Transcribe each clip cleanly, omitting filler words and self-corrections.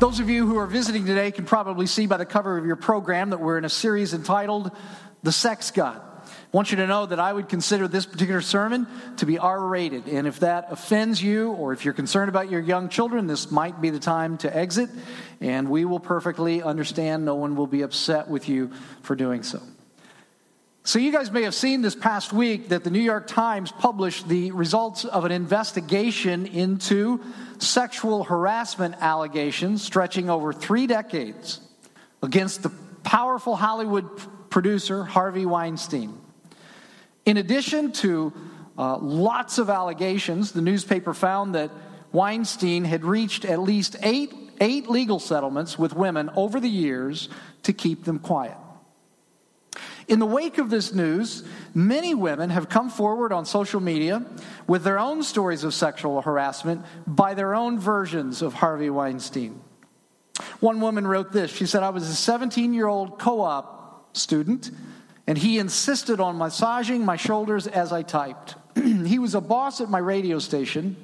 Those of you who are visiting today can probably see by the cover of your program that we're in a series entitled The Sex God. I want you to know that I would consider this particular sermon to be R-rated. And if that offends you, or if you're concerned about your young children, this might be the time to exit. And we will perfectly understand. No one will be upset with you for doing so. So you guys may have seen this past week that the New York Times published the results of an investigation into sexual harassment allegations stretching over 3 decades against the powerful Hollywood producer Harvey Weinstein. In addition to lots of allegations, the newspaper found that Weinstein had reached at least eight legal settlements with women over the years to keep them quiet. In the wake of this news, many women have come forward on social media with their own stories of sexual harassment by their own versions of Harvey Weinstein. One woman wrote this. She said, "I was a 17-year-old co-op student, and he insisted on massaging my shoulders as I typed. He was a boss at my radio station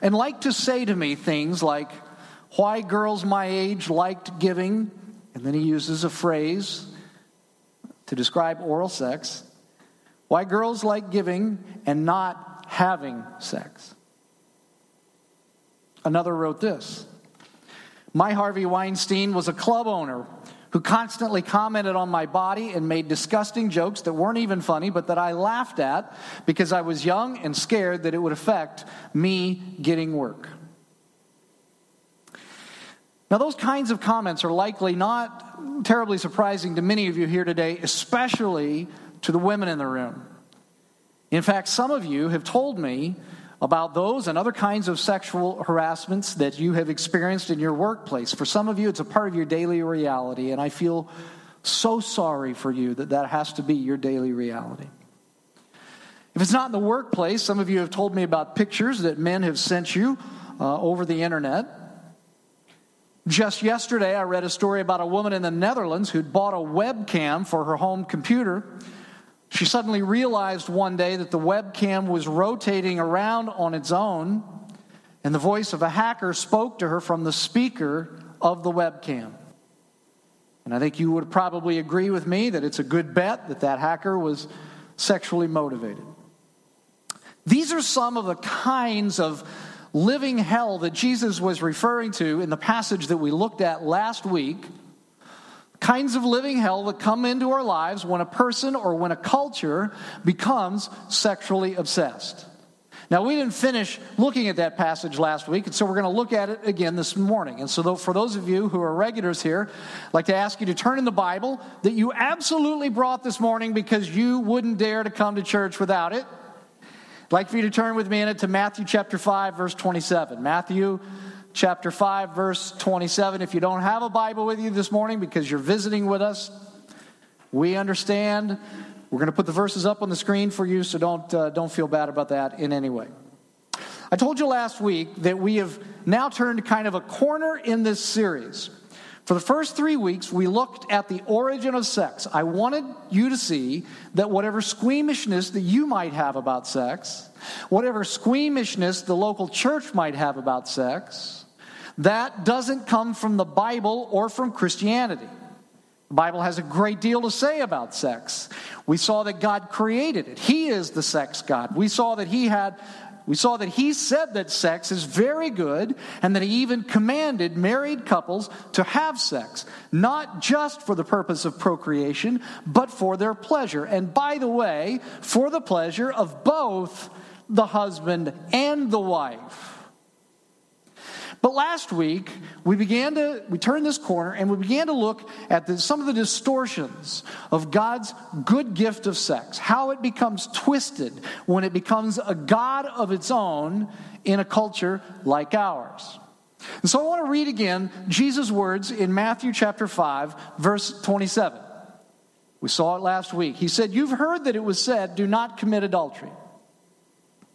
and liked to say to me things like, 'Why girls my age liked giving,' and then he uses a phrase to describe oral sex, 'why girls like giving and not having sex.'" Another wrote this. "My Harvey Weinstein was a club owner who constantly commented on my body and made disgusting jokes that weren't even funny, but that I laughed at because I was young and scared that it would affect me getting work." Now, those kinds of comments are likely not terribly surprising to many of you here today, especially to the women in the room. In fact, some of you have told me about those and other kinds of sexual harassments that you have experienced in your workplace. For some of you, it's a part of your daily reality, and I feel so sorry for you that that has to be your daily reality. If it's not in the workplace, some of you have told me about pictures that men have sent you over the internet. Just yesterday, I read a story about a woman in the Netherlands who'd bought a webcam for her home computer. She suddenly realized one day that the webcam was rotating around on its own, and the voice of a hacker spoke to her from the speaker of the webcam. And I think you would probably agree with me that it's a good bet that that hacker was sexually motivated. These are some of the kinds of living hell that Jesus was referring to in the passage that we looked at last week, kinds of living hell that come into our lives when a person or when a culture becomes sexually obsessed. Now, we didn't finish looking at that passage last week, and so we're going to look at it again this morning. And so for those of you who are regulars here, I'd like to ask you to turn in the Bible that you absolutely brought this morning because you wouldn't dare to come to church without it. I'd like for you to turn with me in it to Matthew chapter 5, verse 27. Matthew chapter 5, verse 27. If you don't have a Bible with you this morning because you're visiting with us, we understand. We're going to put the verses up on the screen for you, so don't feel bad about that in any way. I told you last week that we have now turned kind of a corner in this series. For the first 3 weeks, we looked at the origin of sex. I wanted you to see that whatever squeamishness that you might have about sex, whatever squeamishness the local church might have about sex, that doesn't come from the Bible or from Christianity. The Bible has a great deal to say about sex. We saw that God created it. He is the sex God. We saw that he said that sex is very good and that he even commanded married couples to have sex, not just for the purpose of procreation, but for their pleasure. And by the way, for the pleasure of both the husband and the wife. But last week, we turned this corner and we began to look at some of the distortions of God's good gift of sex, how it becomes twisted when it becomes a god of its own in a culture like ours. And so I want to read again Jesus' words in Matthew chapter 5, verse 27. We saw it last week. He said, "You've heard that it was said, 'Do not commit adultery.'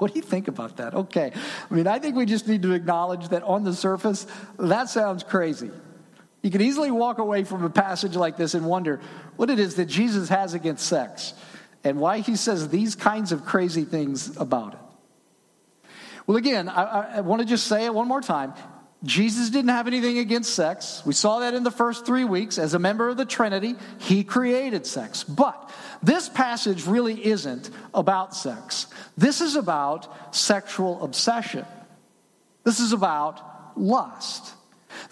What do you think about that? Okay. I mean, I think we just need to acknowledge that on the surface, that sounds crazy. You could easily walk away from a passage like this and wonder what it is that Jesus has against sex and why he says these kinds of crazy things about it. Well, again, I want to just say it one more time. Jesus didn't have anything against sex. We saw that in the first 3 weeks. As a member of the Trinity, he created sex. But this passage really isn't about sex. This is about sexual obsession. This is about lust.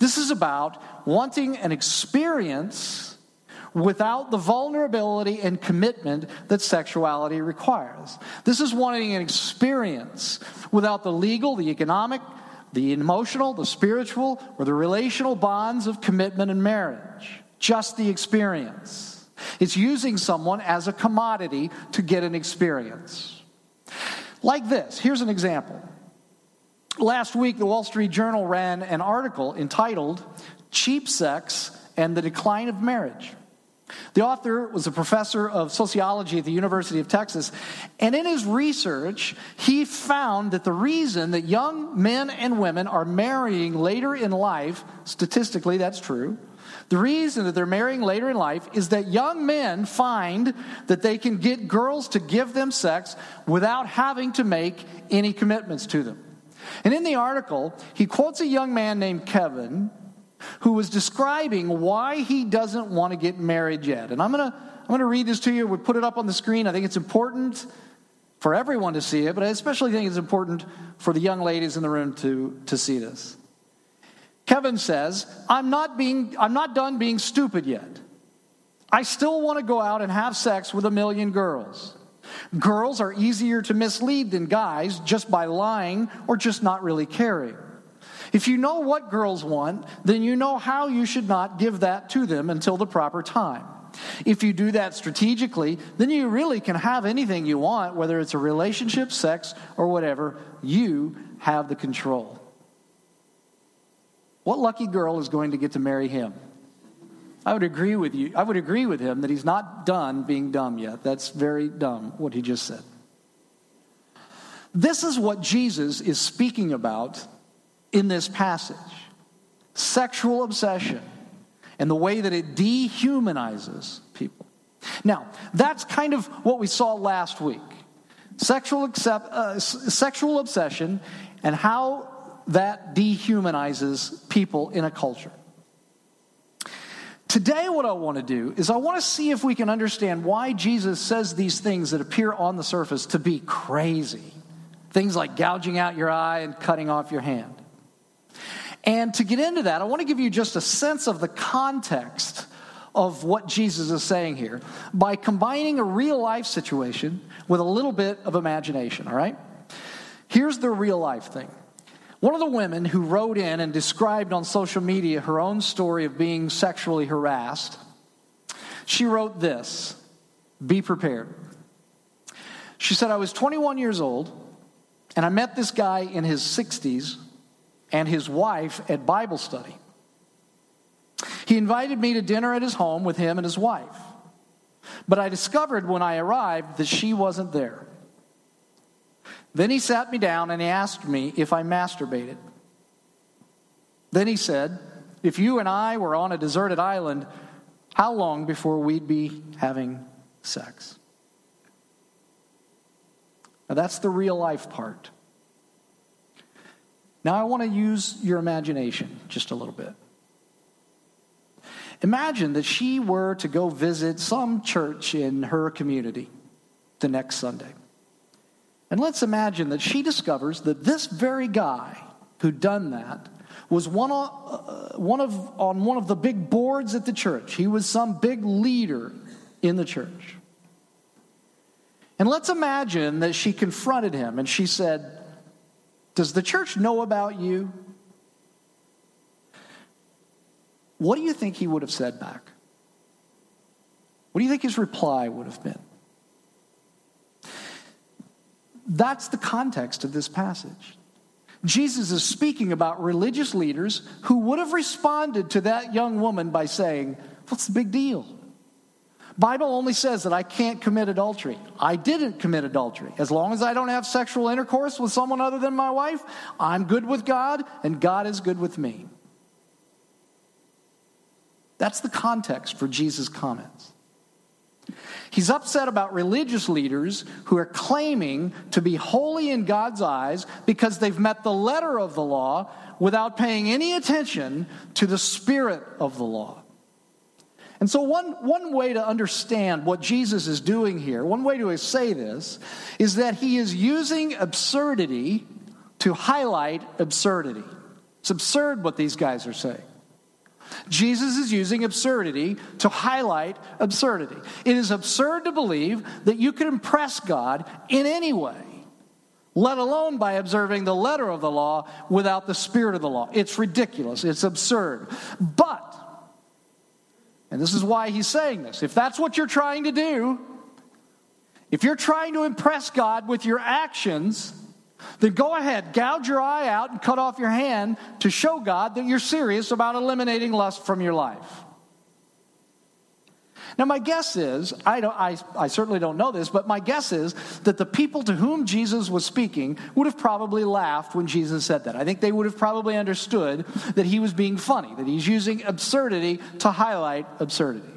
This is about wanting an experience without the vulnerability and commitment that sexuality requires. This is wanting an experience without the legal, the economic, the emotional, the spiritual, or the relational bonds of commitment and marriage. Just the experience. It's using someone as a commodity to get an experience. Like this. Here's an example. Last week, the Wall Street Journal ran an article entitled, "Cheap Sex and the Decline of Marriage." The author was a professor of sociology at the University of Texas, and in his research, he found that the reason that young men and women are marrying later in life, statistically that's true, the reason that they're marrying later in life is that young men find that they can get girls to give them sex without having to make any commitments to them. And in the article, he quotes a young man named Kevin, who was describing why he doesn't want to get married yet. And I'm going to read this to you. We'll put it up on the screen. I think it's important for everyone to see it, but I especially think it's important for the young ladies in the room to see this. Kevin says, I'm not done being stupid yet. I still want to go out and have sex with 1 million girls. Girls are easier to mislead than guys just by lying or just not really caring. If you know what girls want, then you know how you should not give that to them until the proper time. If you do that strategically, then you really can have anything you want, whether it's a relationship, sex, or whatever. You have the control. What lucky girl is going to get to marry him? I would agree with you. I would agree with him that he's not done being dumb yet. That's very dumb, what he just said. This is what Jesus is speaking about in this passage. Sexual obsession and the way that it dehumanizes people. Now, that's kind of what we saw last week. Sexual obsession and how that dehumanizes people in a culture. Today, what I want to do is I want to see if we can understand why Jesus says these things that appear on the surface to be crazy. Things like gouging out your eye and cutting off your hand. And to get into that, I want to give you just a sense of the context of what Jesus is saying here by combining a real-life situation with a little bit of imagination, all right? Here's the real-life thing. One of the women who wrote in and described on social media her own story of being sexually harassed, she wrote this, "Be prepared." She said, "I was 21 years old, and I met this guy in his 60s, and his wife at Bible study. He invited me to dinner at his home with him and his wife. But I discovered when I arrived that she wasn't there. Then he sat me down and he asked me if I masturbated. Then he said, 'If you and I were on a deserted island, how long before we'd be having sex?'" Now that's the real life part. Now, I want to use your imagination just a little bit. Imagine that she were to go visit some church in her community the next Sunday. And let's imagine that she discovers that this very guy who'd done that was on one of the big boards at the church. He was some big leader in the church. And let's imagine that she confronted him and she said, "Does the church know about you?" What do you think he would have said back? What do you think his reply would have been? That's the context of this passage. Jesus is speaking about religious leaders who would have responded to that young woman by saying, what's the big deal? Bible only says that I can't commit adultery. I didn't commit adultery. As long as I don't have sexual intercourse with someone other than my wife, I'm good with God, and God is good with me. That's the context for Jesus' comments. He's upset about religious leaders who are claiming to be holy in God's eyes because they've met the letter of the law without paying any attention to the spirit of the law. And so one way to understand what Jesus is doing here, one way to say this, is that he is using absurdity to highlight absurdity. It's absurd what these guys are saying. Jesus is using absurdity to highlight absurdity. It is absurd to believe that you can impress God in any way, let alone by observing the letter of the law without the spirit of the law. It's ridiculous. It's absurd. But, and this is why he's saying this, if that's what you're trying to do, if you're trying to impress God with your actions, then go ahead, gouge your eye out and cut off your hand to show God that you're serious about eliminating lust from your life. Now, my guess is, I certainly don't know this, but my guess is that the people to whom Jesus was speaking would have probably laughed when Jesus said that. I think they would have probably understood that he was being funny, that he's using absurdity to highlight absurdity.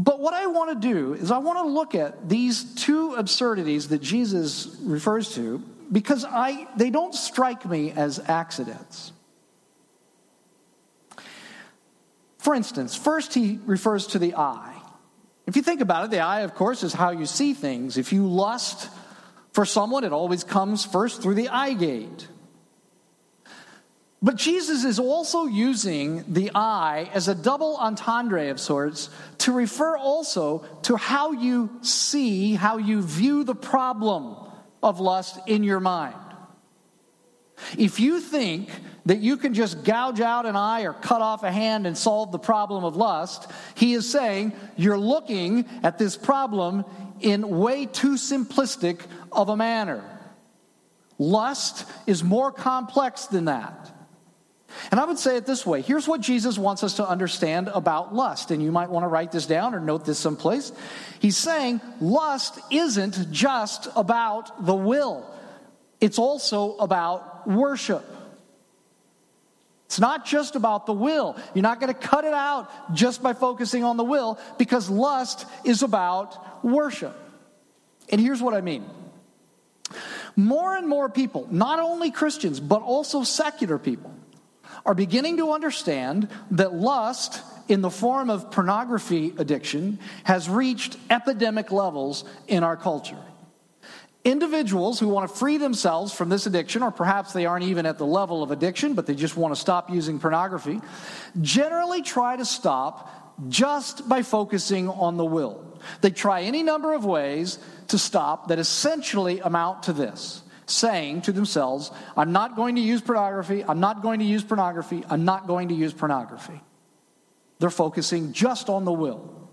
But what I want to do is I want to look at these two absurdities that Jesus refers to because they don't strike me as accidents. For instance, first he refers to the eye. If you think about it, the eye, of course, is how you see things. If you lust for someone, it always comes first through the eye gate. But Jesus is also using the eye as a double entendre of sorts to refer also to how you see, how you view the problem of lust in your mind. If you think that you can just gouge out an eye or cut off a hand and solve the problem of lust, he is saying you're looking at this problem in way too simplistic of a manner. Lust is more complex than that. And I would say it this way. Here's what Jesus wants us to understand about lust. And you might want to write this down or note this someplace. He's saying lust isn't just about the will. It's also about worship. It's not just about the will. You're not going to cut it out just by focusing on the will because lust is about worship. And here's what I mean. More and more people, not only Christians, but also secular people, are beginning to understand that lust in the form of pornography addiction has reached epidemic levels in our culture. Individuals who want to free themselves from this addiction, or perhaps they aren't even at the level of addiction, but they just want to stop using pornography, generally try to stop just by focusing on the will. They try any number of ways to stop that essentially amount to this, saying to themselves, I'm not going to use pornography, I'm not going to use pornography, I'm not going to use pornography. They're focusing just on the will.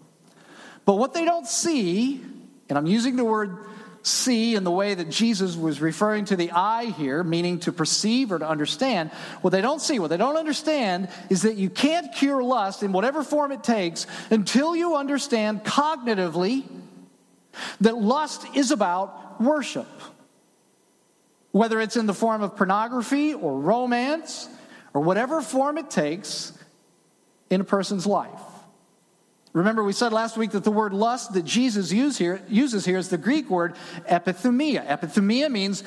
But what they don't see, and I'm using the word see in the way that Jesus was referring to the eye here, meaning to perceive or to understand, what they don't see, what they don't understand is that you can't cure lust in whatever form it takes until you understand cognitively that lust is about worship. Whether it's in the form of pornography or romance or whatever form it takes in a person's life. Remember, we said last week that the word lust that Jesus uses here is the Greek word epithumia. Epithumia means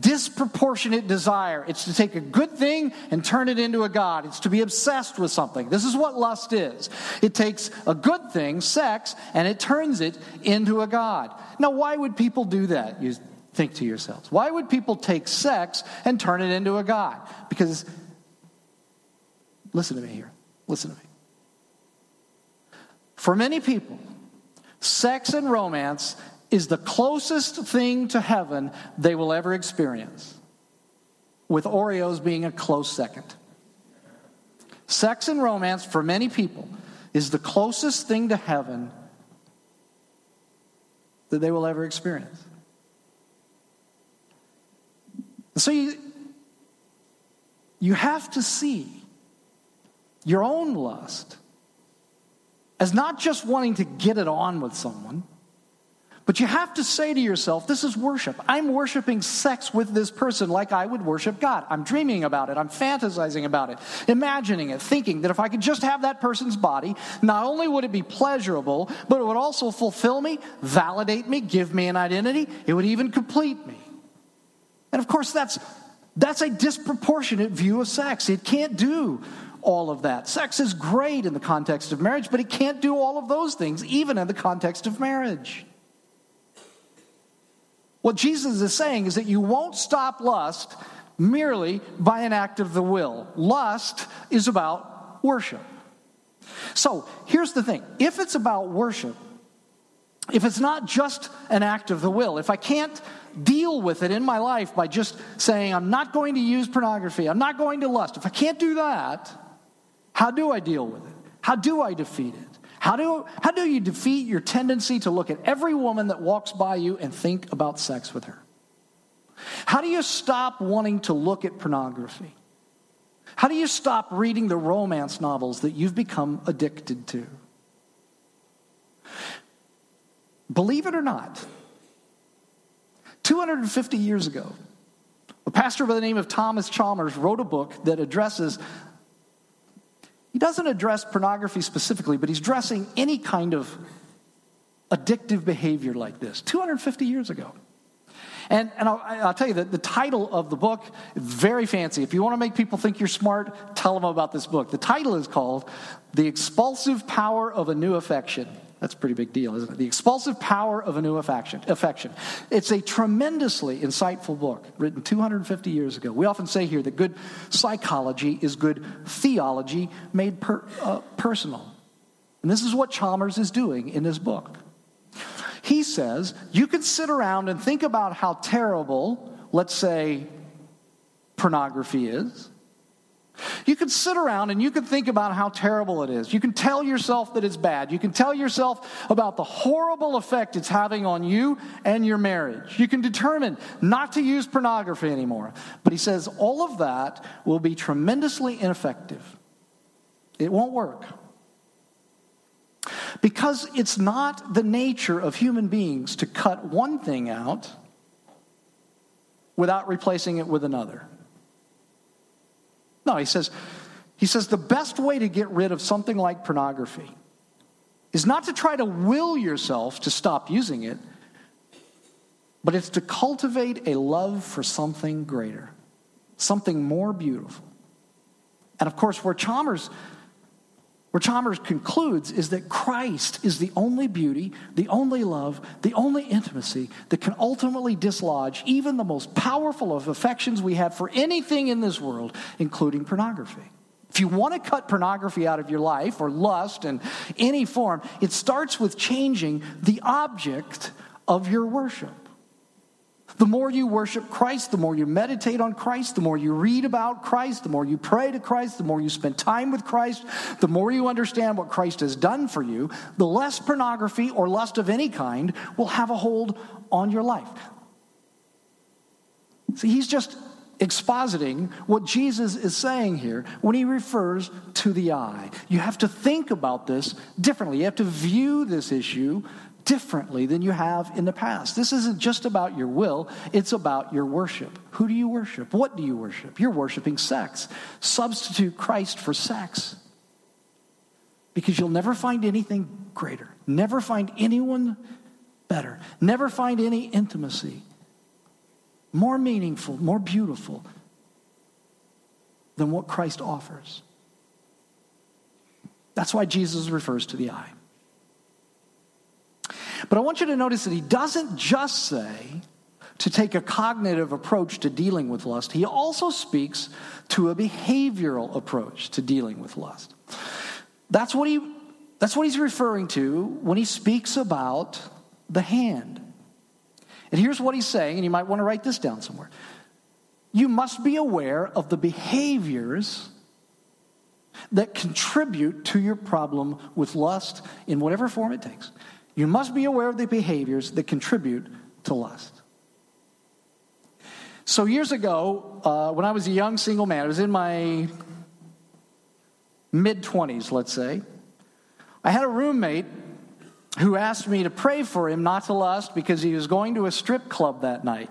disproportionate desire. It's to take a good thing and turn it into a god. It's to be obsessed with something. This is what lust is. It takes a good thing, sex, and it turns it into a god. Now, why would people do that? You think to yourselves. Why would people take sex and turn it into a god? Because, listen to me here. Listen to me. For many people, sex and romance is the closest thing to heaven they will ever experience, with Oreos being a close second. Sex and romance, for many people, is the closest thing to heaven that they will ever experience. So you have to see your own lust as not just wanting to get it on with someone, but you have to say to yourself, this is worship. I'm worshiping sex with this person like I would worship God. I'm dreaming about it. I'm fantasizing about it, imagining it, thinking that if I could just have that person's body, not only would it be pleasurable, but it would also fulfill me, validate me, give me an identity. It would even complete me. And of course, that's a disproportionate view of sex. It can't do all of that. Sex is great in the context of marriage, but it can't do all of those things, even in the context of marriage. What Jesus is saying is that you won't stop lust merely by an act of the will. Lust is about worship. So here's the thing. If it's about worship, if it's not just an act of the will, if I can't deal with it in my life by just saying I'm not going to use pornography, I'm not going to lust, if I can't do that, how do I deal with it? How do I defeat it? How do you defeat your tendency to look at every woman that walks by you and think about sex with her? How do you stop wanting to look at pornography? How do you stop reading the romance novels that you've become addicted to? Believe it or not, 250 years ago, a pastor by the name of Thomas Chalmers wrote a book that addresses... He doesn't address pornography specifically, but he's addressing any kind of addictive behavior like this 250 years ago. And I'll tell you that the title of the book is very fancy. If you want to make people think you're smart, tell them about this book. The title is called The Expulsive Power of a New Affection. That's a pretty big deal, isn't it? The Expulsive Power of a New Affection. It's a tremendously insightful book written 250 years ago. We often say here that good psychology is good theology made personal. And this is what Chalmers is doing in this book. He says, you could sit around and think about how terrible, let's say, pornography is. You can sit around and you can think about how terrible it is. You can tell yourself that it's bad. You can tell yourself about the horrible effect it's having on you and your marriage. You can determine not to use pornography anymore. But he says all of that will be tremendously ineffective. It won't work. Because it's not the nature of human beings to cut one thing out without replacing it with another. No, he says the best way to get rid of something like pornography is not to try to will yourself to stop using it, but it's to cultivate a love for something greater, something more beautiful. And of course, where Chalmers concludes is that Christ is the only beauty, the only love, the only intimacy that can ultimately dislodge even the most powerful of affections we have for anything in this world, including pornography. If you want to cut pornography out of your life or lust in any form, it starts with changing the object of your worship. The more you worship Christ, the more you meditate on Christ, the more you read about Christ, the more you pray to Christ, the more you spend time with Christ, the more you understand what Christ has done for you, the less pornography or lust of any kind will have a hold on your life. See, he's just expositing what Jesus is saying here when he refers to the eye. You have to think about this differently. You have to view this issue differently than you have in the past. This isn't just about your will, it's about your worship. Who do you worship? What do you worship? You're worshiping sex. Substitute Christ for sex, because you'll never find anything greater, never find anyone better, never find any intimacy more meaningful, more beautiful than what Christ offers. That's why Jesus refers to the eye. But I want you to notice that he doesn't just say to take a cognitive approach to dealing with lust. He also speaks to a behavioral approach to dealing with lust. That's what he's referring to when he speaks about the hand. And here's what he's saying, and you might want to write this down somewhere. You must be aware of the behaviors that contribute to your problem with lust in whatever form it takes. You must be aware of the behaviors that contribute to lust. So years ago, when I was a young single man, I was in my mid-20s, let's say. I had a roommate who asked me to pray for him not to lust because he was going to a strip club that night.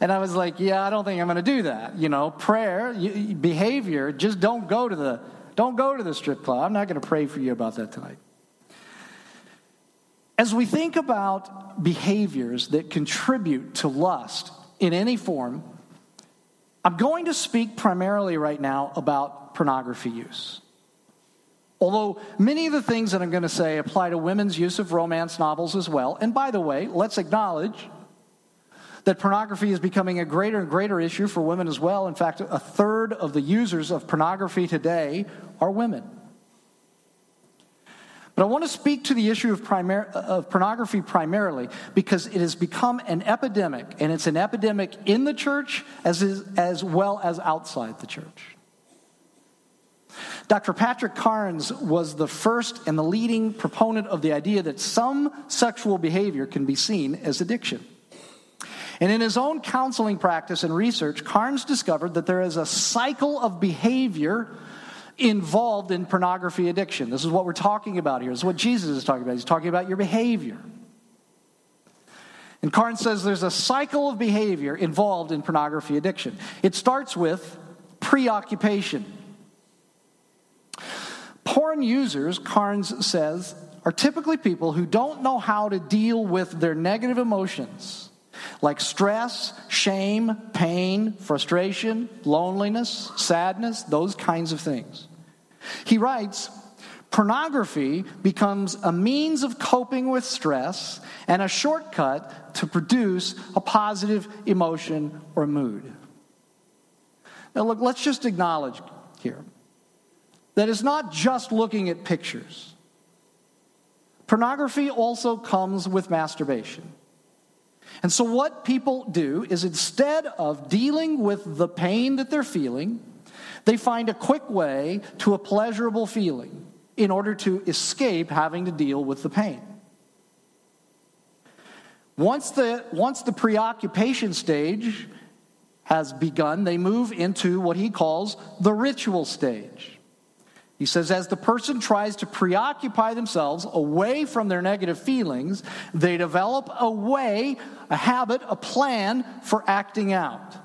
And I was like, yeah, I don't think I'm going to do that. You know, prayer, behavior, just don't go to the strip club. I'm not going to pray for you about that tonight. As we think about behaviors that contribute to lust in any form, I'm going to speak primarily right now about pornography use. Although many of the things that I'm going to say apply to women's use of romance novels as well. And by the way, let's acknowledge that pornography is becoming a greater and greater issue for women as well. In fact, a third of the users of pornography today are women. But I want to speak to the issue of pornography primarily because it has become an epidemic, and it's an epidemic in the church as well as outside the church. Dr. Patrick Carnes was the first and the leading proponent of the idea that some sexual behavior can be seen as addiction. And in his own counseling practice and research, Carnes discovered that there is a cycle of behavior involved in pornography addiction. This is what we're talking about here. This is what Jesus is talking about. He's talking about your behavior. And Carnes says there's a cycle of behavior involved in pornography addiction. It starts with preoccupation. Porn users, Carnes says, are typically people who don't know how to deal with their negative emotions like stress, shame, pain, frustration, loneliness, sadness, those kinds of things. He writes, pornography becomes a means of coping with stress and a shortcut to produce a positive emotion or mood. Now look, let's just acknowledge here that it's not just looking at pictures. Pornography also comes with masturbation. And so what people do is instead of dealing with the pain that they're feeling, they find a quick way to a pleasurable feeling in order to escape having to deal with the pain. Once the preoccupation stage has begun, they move into what he calls the ritual stage. He says, as the person tries to preoccupy themselves away from their negative feelings, they develop a way, a habit, a plan for acting out.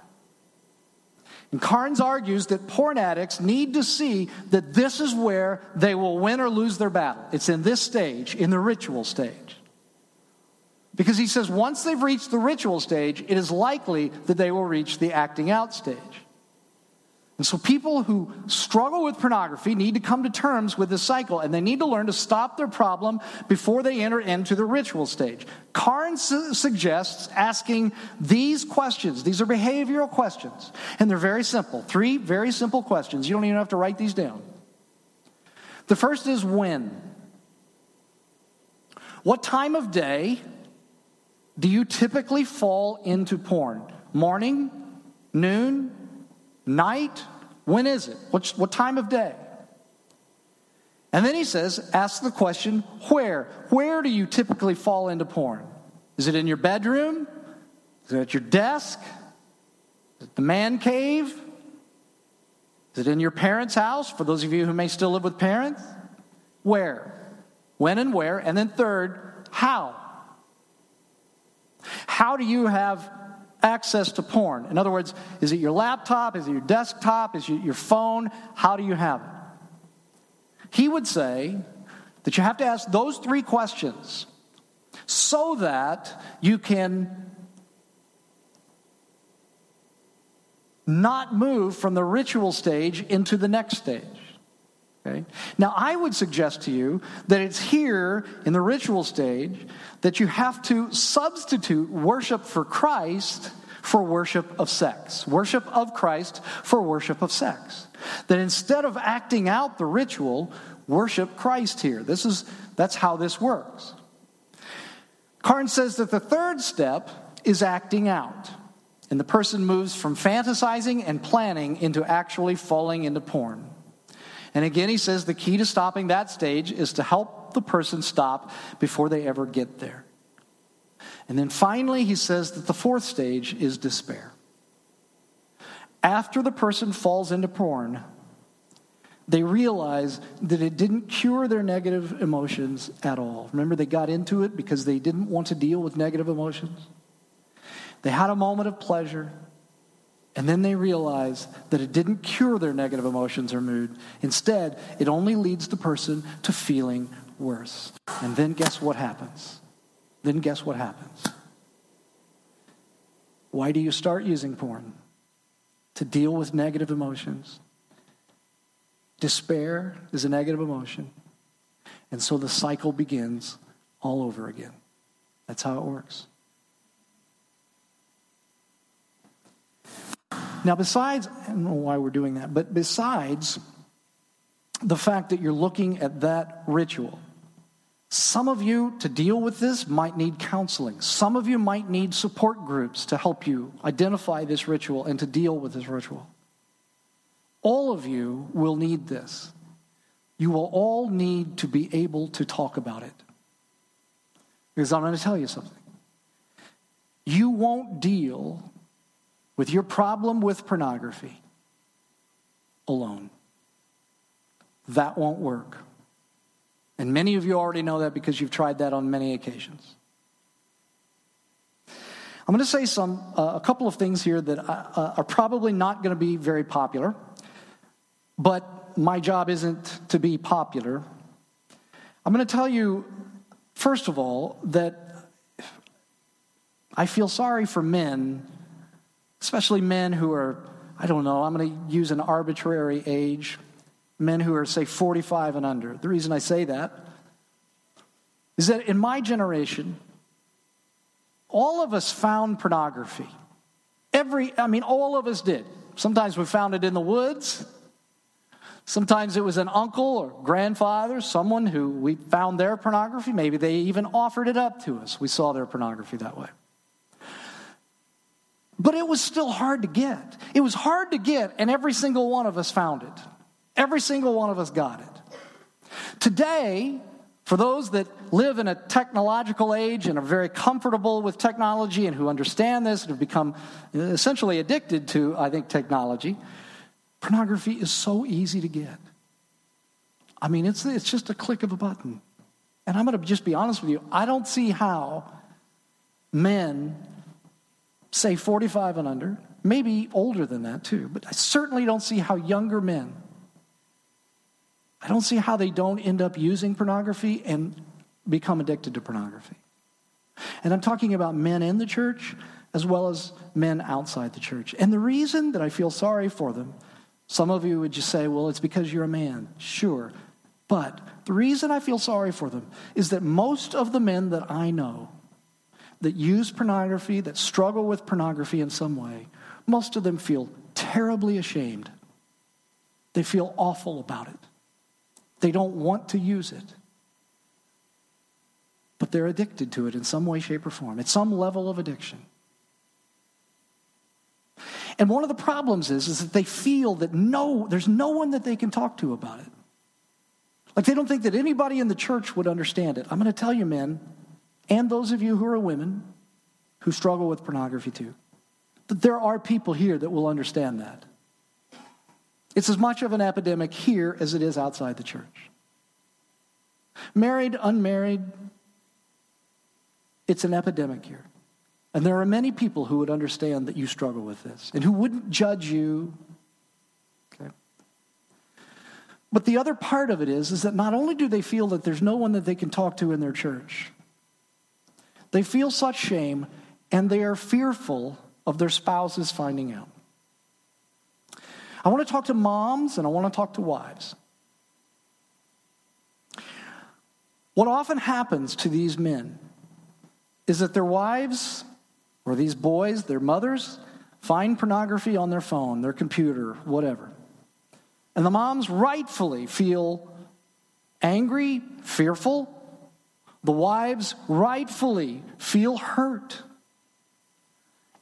And Carnes argues that porn addicts need to see that this is where they will win or lose their battle. It's in this stage, in the ritual stage. Because he says once they've reached the ritual stage, it is likely that they will reach the acting out stage. And so people who struggle with pornography need to come to terms with this cycle, and they need to learn to stop their problem before they enter into the ritual stage. Carnes suggests asking these questions. These are behavioral questions, and they're very simple. Three very simple questions. You don't even have to write these down. The first is when. What time of day do you typically fall into porn? Morning? Noon? Night? When is it? What time of day? And then he says, ask the question, where? Where do you typically fall into porn? Is it in your bedroom? Is it at your desk? Is it the man cave? Is it in your parents' house? For those of you who may still live with parents. Where? When and where? And then third, how? How do you have access to porn? In other words, is it your laptop? Is it your desktop? Is it your phone? How do you have it? He would say that you have to ask those three questions so that you can not move from the ritual stage into the next stage. Okay? Now, I would suggest to you that it's here in the ritual stage that you have to substitute worship for Christ for worship of sex. Worship of Christ for worship of sex. That instead of acting out the ritual, worship Christ here. That's how this works. Carnes says that the third step is acting out. And the person moves from fantasizing and planning into actually falling into porn. And again, he says the key to stopping that stage is to help the person stop before they ever get there. And then finally, he says that the fourth stage is despair. After the person falls into porn, they realize that it didn't cure their negative emotions at all. Remember, they got into it because they didn't want to deal with negative emotions. They had a moment of pleasure, and then they realize that it didn't cure their negative emotions or mood. Instead, it only leads the person to feeling worse. And then guess what happens? Why do you start using porn? To deal with negative emotions. Despair is a negative emotion. And so the cycle begins all over again. That's how it works. Now, besides, I don't know why we're doing that, but besides the fact that you're looking at that ritual, some of you, to deal with this, might need counseling. Some of you might need support groups to help you identify this ritual and to deal with this ritual. All of you will need this. You will all need to be able to talk about it. Because I'm going to tell you something. You won't deal with your problem with pornography alone. That won't work. And many of you already know that because you've tried that on many occasions. I'm going to say a couple of things here that are probably not going to be very popular. But my job isn't to be popular. I'm going to tell you, first of all, that I feel sorry for men, especially men who are, I don't know, I'm going to use an arbitrary age, men who are, say, 45 and under. The reason I say that is that in my generation, all of us found pornography. All of us did. Sometimes we found it in the woods. Sometimes it was an uncle or grandfather, someone who we found their pornography. Maybe they even offered it up to us. We saw their pornography that way. But it was still hard to get. It was hard to get, and every single one of us found it. Every single one of us got it. Today, for those that live in a technological age and are very comfortable with technology and who understand this and have become essentially addicted to, I think, technology, pornography is so easy to get. I mean, it's just a click of a button. And I'm going to just be honest with you. I don't see how men, say 45 and under, maybe older than that too, but I certainly don't see how younger men, I don't see how they don't end up using pornography and become addicted to pornography. And I'm talking about men in the church as well as men outside the church. And the reason that I feel sorry for them, some of you would just say, well, it's because you're a man. Sure. But the reason I feel sorry for them is that most of the men that I know that use pornography, that struggle with pornography in some way, most of them feel terribly ashamed. They feel awful about it. They don't want to use it. But they're addicted to it in some way, shape, or form. It's some level of addiction. And one of the problems is that they feel that there's no one that they can talk to about it. Like, they don't think that anybody in the church would understand it. I'm going to tell you, men, and those of you who are women who struggle with pornography too, that there are people here that will understand that. It's as much of an epidemic here as it is outside the church. Married, unmarried, it's an epidemic here. And there are many people who would understand that you struggle with this and who wouldn't judge you. Okay. But the other part of it is that not only do they feel that there's no one that they can talk to in their church, they feel such shame and they are fearful of their spouses finding out. I want to talk to moms and I want to talk to wives. What often happens to these men is that their wives, or these boys, their mothers, find pornography on their phone, their computer, whatever. And the moms rightfully feel angry, fearful. The wives rightfully feel hurt.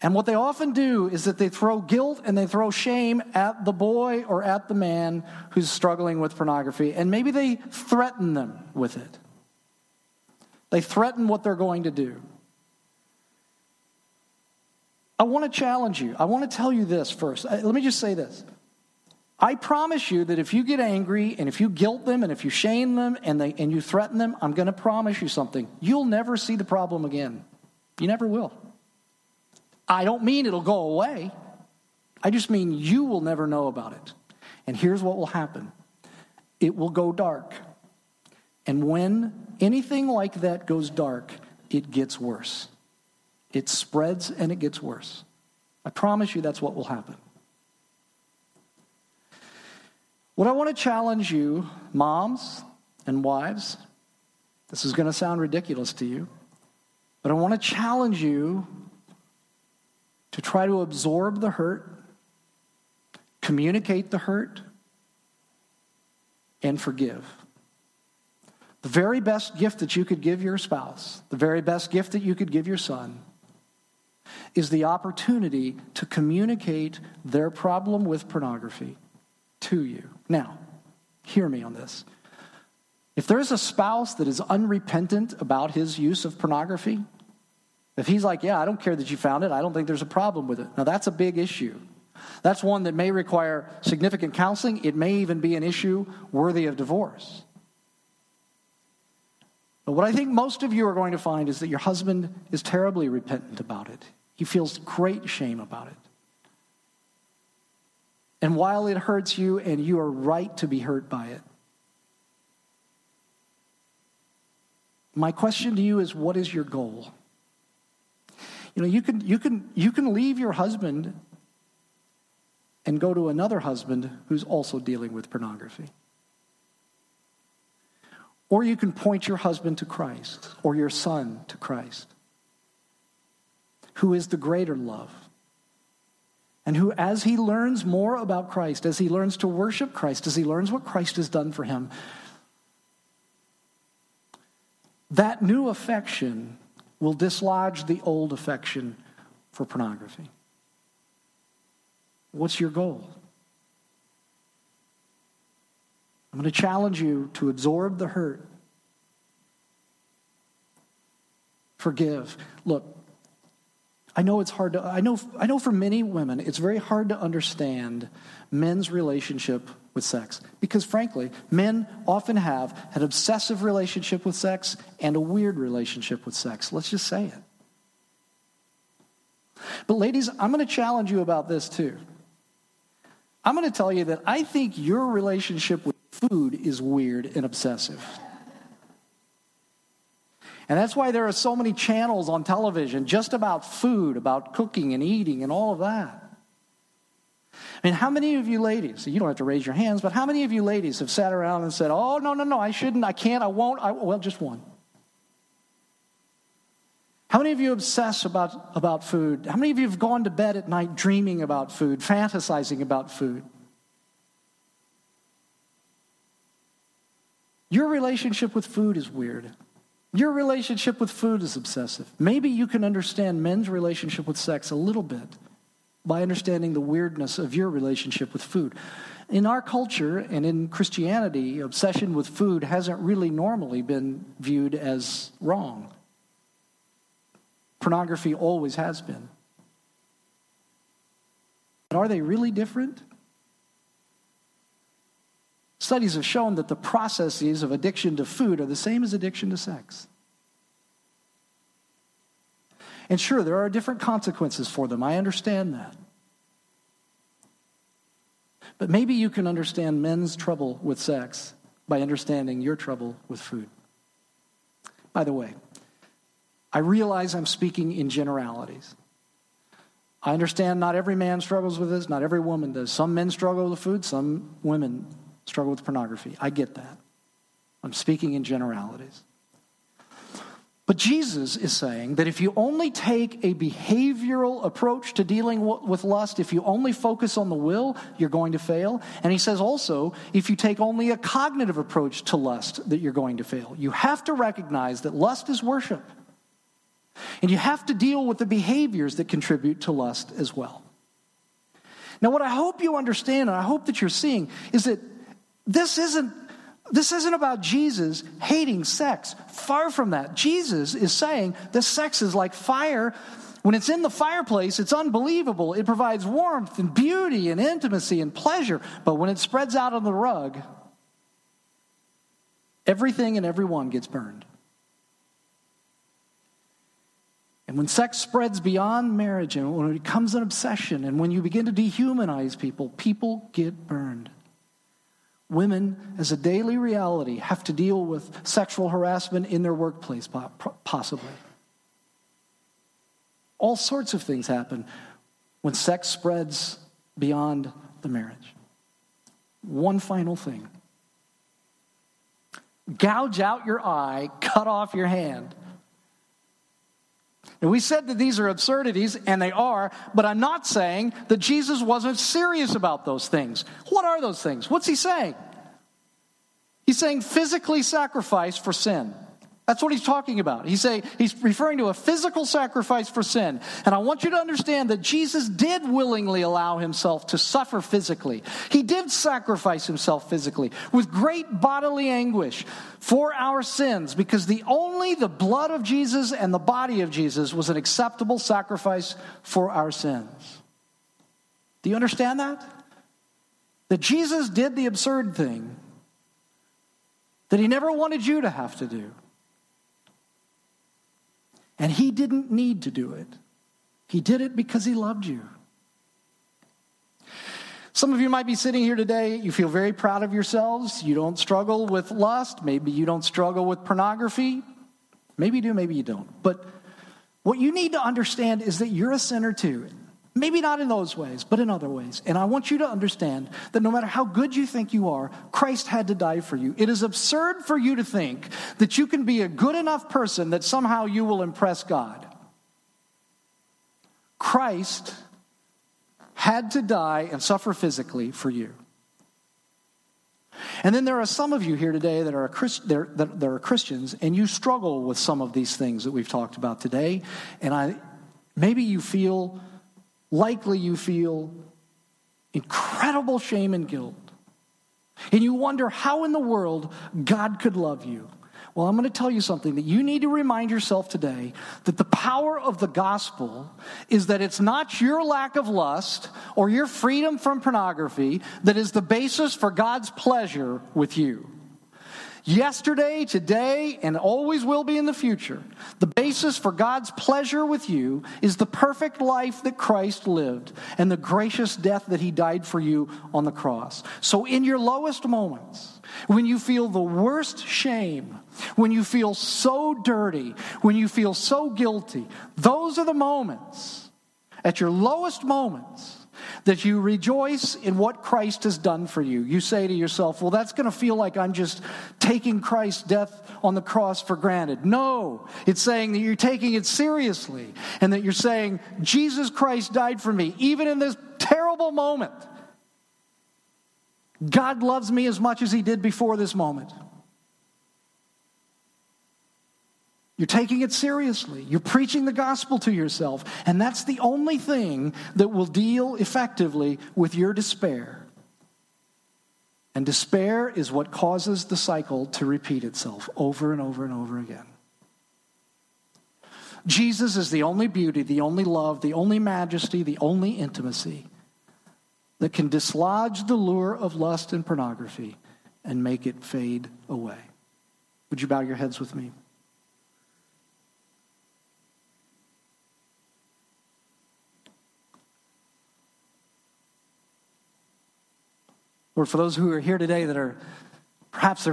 And what they often do is that they throw guilt and they throw shame at the boy or at the man who's struggling with pornography. And maybe they threaten them with it. They threaten what they're going to do. I want to challenge you. I want to tell you this first. Let me just say this. I promise you that if you get angry and if you guilt them and if you shame them and you threaten them, I'm going to promise you something. You'll never see the problem again. You never will. I don't mean it'll go away. I just mean you will never know about it. And here's what will happen. It will go dark. And when anything like that goes dark, it gets worse. It spreads and it gets worse. I promise you that's what will happen. What I want to challenge you, moms and wives, this is going to sound ridiculous to you, but I want to challenge you to try to absorb the hurt, communicate the hurt, and forgive. The very best gift that you could give your spouse, the very best gift that you could give your son, is the opportunity to communicate their problem with pornography to you. Now, hear me on this. If there's a spouse that is unrepentant about his use of pornography, if he's like, yeah, I don't care that you found it, I don't think there's a problem with it. Now, that's a big issue. That's one that may require significant counseling. It may even be an issue worthy of divorce. But what I think most of you are going to find is that your husband is terribly repentant about it. He feels great shame about it. And while it hurts you, and you are right to be hurt by it, my question to you is, what is your goal? You know, you can leave your husband and go to another husband who's also dealing with pornography. Or you can point your husband to Christ, or your son to Christ, who is the greater love, and who, as he learns more about Christ, as he learns to worship Christ, as he learns what Christ has done for him, that new affection will dislodge the old affection for pornography. What's your goal? I'm going to challenge you to absorb the hurt. Forgive. Look, I know it's hard to, I know for many women, it's very hard to understand men's relationship with sex. Because frankly, men often have an obsessive relationship with sex and a weird relationship with sex. Let's just say it. But ladies, I'm going to challenge you about this too. I'm going to tell you that I think your relationship with food is weird and obsessive. And that's why there are so many channels on television just about food, about cooking and eating and all of that. I mean, how many of you ladies, you don't have to raise your hands, but how many of you ladies have sat around and said, oh, no, I shouldn't, I can't, I won't, well, just one. How many of you obsess about food? How many of you have gone to bed at night dreaming about food, fantasizing about food? Your relationship with food is weird. Your relationship with food is obsessive. Maybe you can understand men's relationship with sex a little bit by understanding the weirdness of your relationship with food. In our culture and in Christianity, obsession with food hasn't really normally been viewed as wrong. Pornography always has been. But are they really different? Studies have shown that the processes of addiction to food are the same as addiction to sex. And sure, there are different consequences for them. I understand that. But maybe you can understand men's trouble with sex by understanding your trouble with food. By the way, I realize I'm speaking in generalities. I understand not every man struggles with this, not every woman does. Some men struggle with food, some women struggle with pornography. I get that. I'm speaking in generalities. But Jesus is saying that if you only take a behavioral approach to dealing with lust, if you only focus on the will, you're going to fail. And he says also, if you take only a cognitive approach to lust, that you're going to fail. You have to recognize that lust is worship. And you have to deal with the behaviors that contribute to lust as well. Now, what I hope you understand, and I hope that you're seeing, is that this isn't This isn't about Jesus hating sex. Far from that. Jesus is saying this sex is like fire. When it's in the fireplace, it's unbelievable. It provides warmth and beauty and intimacy and pleasure. But when it spreads out on the rug, everything and everyone gets burned. And when sex spreads beyond marriage and when it becomes an obsession and when you begin to dehumanize people, people get burned. Women, as a daily reality, have to deal with sexual harassment in their workplace, possibly. All sorts of things happen when sex spreads beyond the marriage. One final thing. Gouge out your eye, cut off your hand. And we said that these are absurdities, and they are, but I'm not saying that Jesus wasn't serious about those things. What are those things? What's he saying? He's saying physically sacrifice for sin. That's what he's talking about. He's referring to a physical sacrifice for sin. And I want you to understand that Jesus did willingly allow himself to suffer physically. He did sacrifice himself physically with great bodily anguish for our sins, because only the blood of Jesus and the body of Jesus was an acceptable sacrifice for our sins. Do you understand that? That Jesus did the absurd thing that he never wanted you to have to do. And he didn't need to do it. He did it because he loved you. Some of you might be sitting here today, you feel very proud of yourselves. You don't struggle with lust. Maybe you don't struggle with pornography. Maybe you do, maybe you don't. But what you need to understand is that you're a sinner too. Maybe not in those ways, but in other ways. And I want you to understand that no matter how good you think you are, Christ had to die for you. It is absurd for you to think that you can be a good enough person that somehow you will impress God. Christ had to die and suffer physically for you. And then there are some of you here today that are Christians, and you struggle with some of these things that we've talked about today. And you feel incredible shame and guilt. And you wonder how in the world God could love you. Well, I'm going to tell you something that you need to remind yourself today, that the power of the gospel is that it's not your lack of lust or your freedom from pornography that is the basis for God's pleasure with you. Yesterday, today, and always will be in the future, the basis for God's pleasure with you is the perfect life that Christ lived and the gracious death that he died for you on the cross. So in your lowest moments, when you feel the worst shame, when you feel so dirty, when you feel so guilty, those are the moments, at your lowest moments, that you rejoice in what Christ has done for you. You say to yourself, well, that's going to feel like I'm just taking Christ's death on the cross for granted. No, it's saying that you're taking it seriously and that you're saying, Jesus Christ died for me, even in this terrible moment. God loves me as much as he did before this moment. You're taking it seriously. You're preaching the gospel to yourself. And that's the only thing that will deal effectively with your despair. And despair is what causes the cycle to repeat itself over and over and over again. Jesus is the only beauty, the only love, the only majesty, the only intimacy that can dislodge the lure of lust and pornography and make it fade away. Would you bow your heads with me? Lord, for those who are here today that are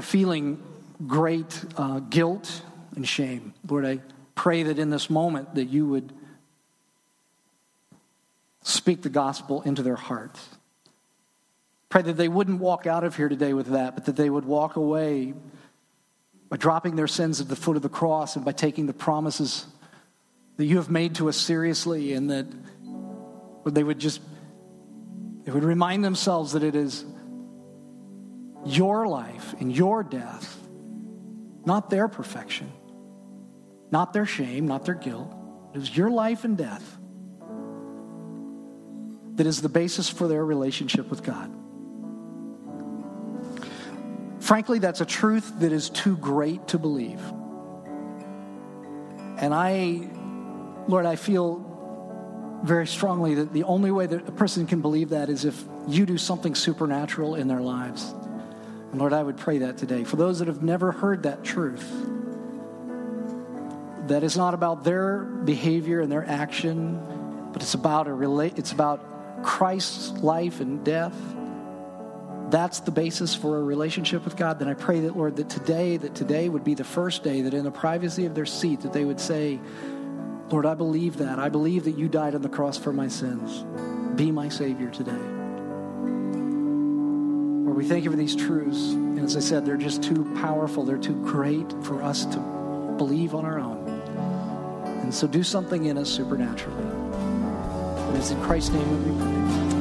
feeling great guilt and shame, Lord, I pray that in this moment that you would speak the gospel into their hearts. Pray that they wouldn't walk out of here today with that, but that they would walk away by dropping their sins at the foot of the cross and by taking the promises that you have made to us seriously, and that they would remind themselves that it is your life and your death, not their perfection, not their shame, not their guilt. It was your life and death that is the basis for their relationship with God. Frankly, that's a truth that is too great to believe. And Lord, I feel very strongly that the only way that a person can believe that is if you do something supernatural in their lives. And Lord, I would pray that today. For those that have never heard that truth, that is not about their behavior and their action, but it's about it's about Christ's life and death. That's the basis for a relationship with God. Then I pray that, Lord, that today would be the first day that in the privacy of their seat that they would say, Lord, I believe that. I believe that you died on the cross for my sins. Be my Savior today. Lord, we thank you for these truths. And as I said, they're just too powerful. They're too great for us to believe on our own. And so do something in us supernaturally. And it's in Christ's name we pray.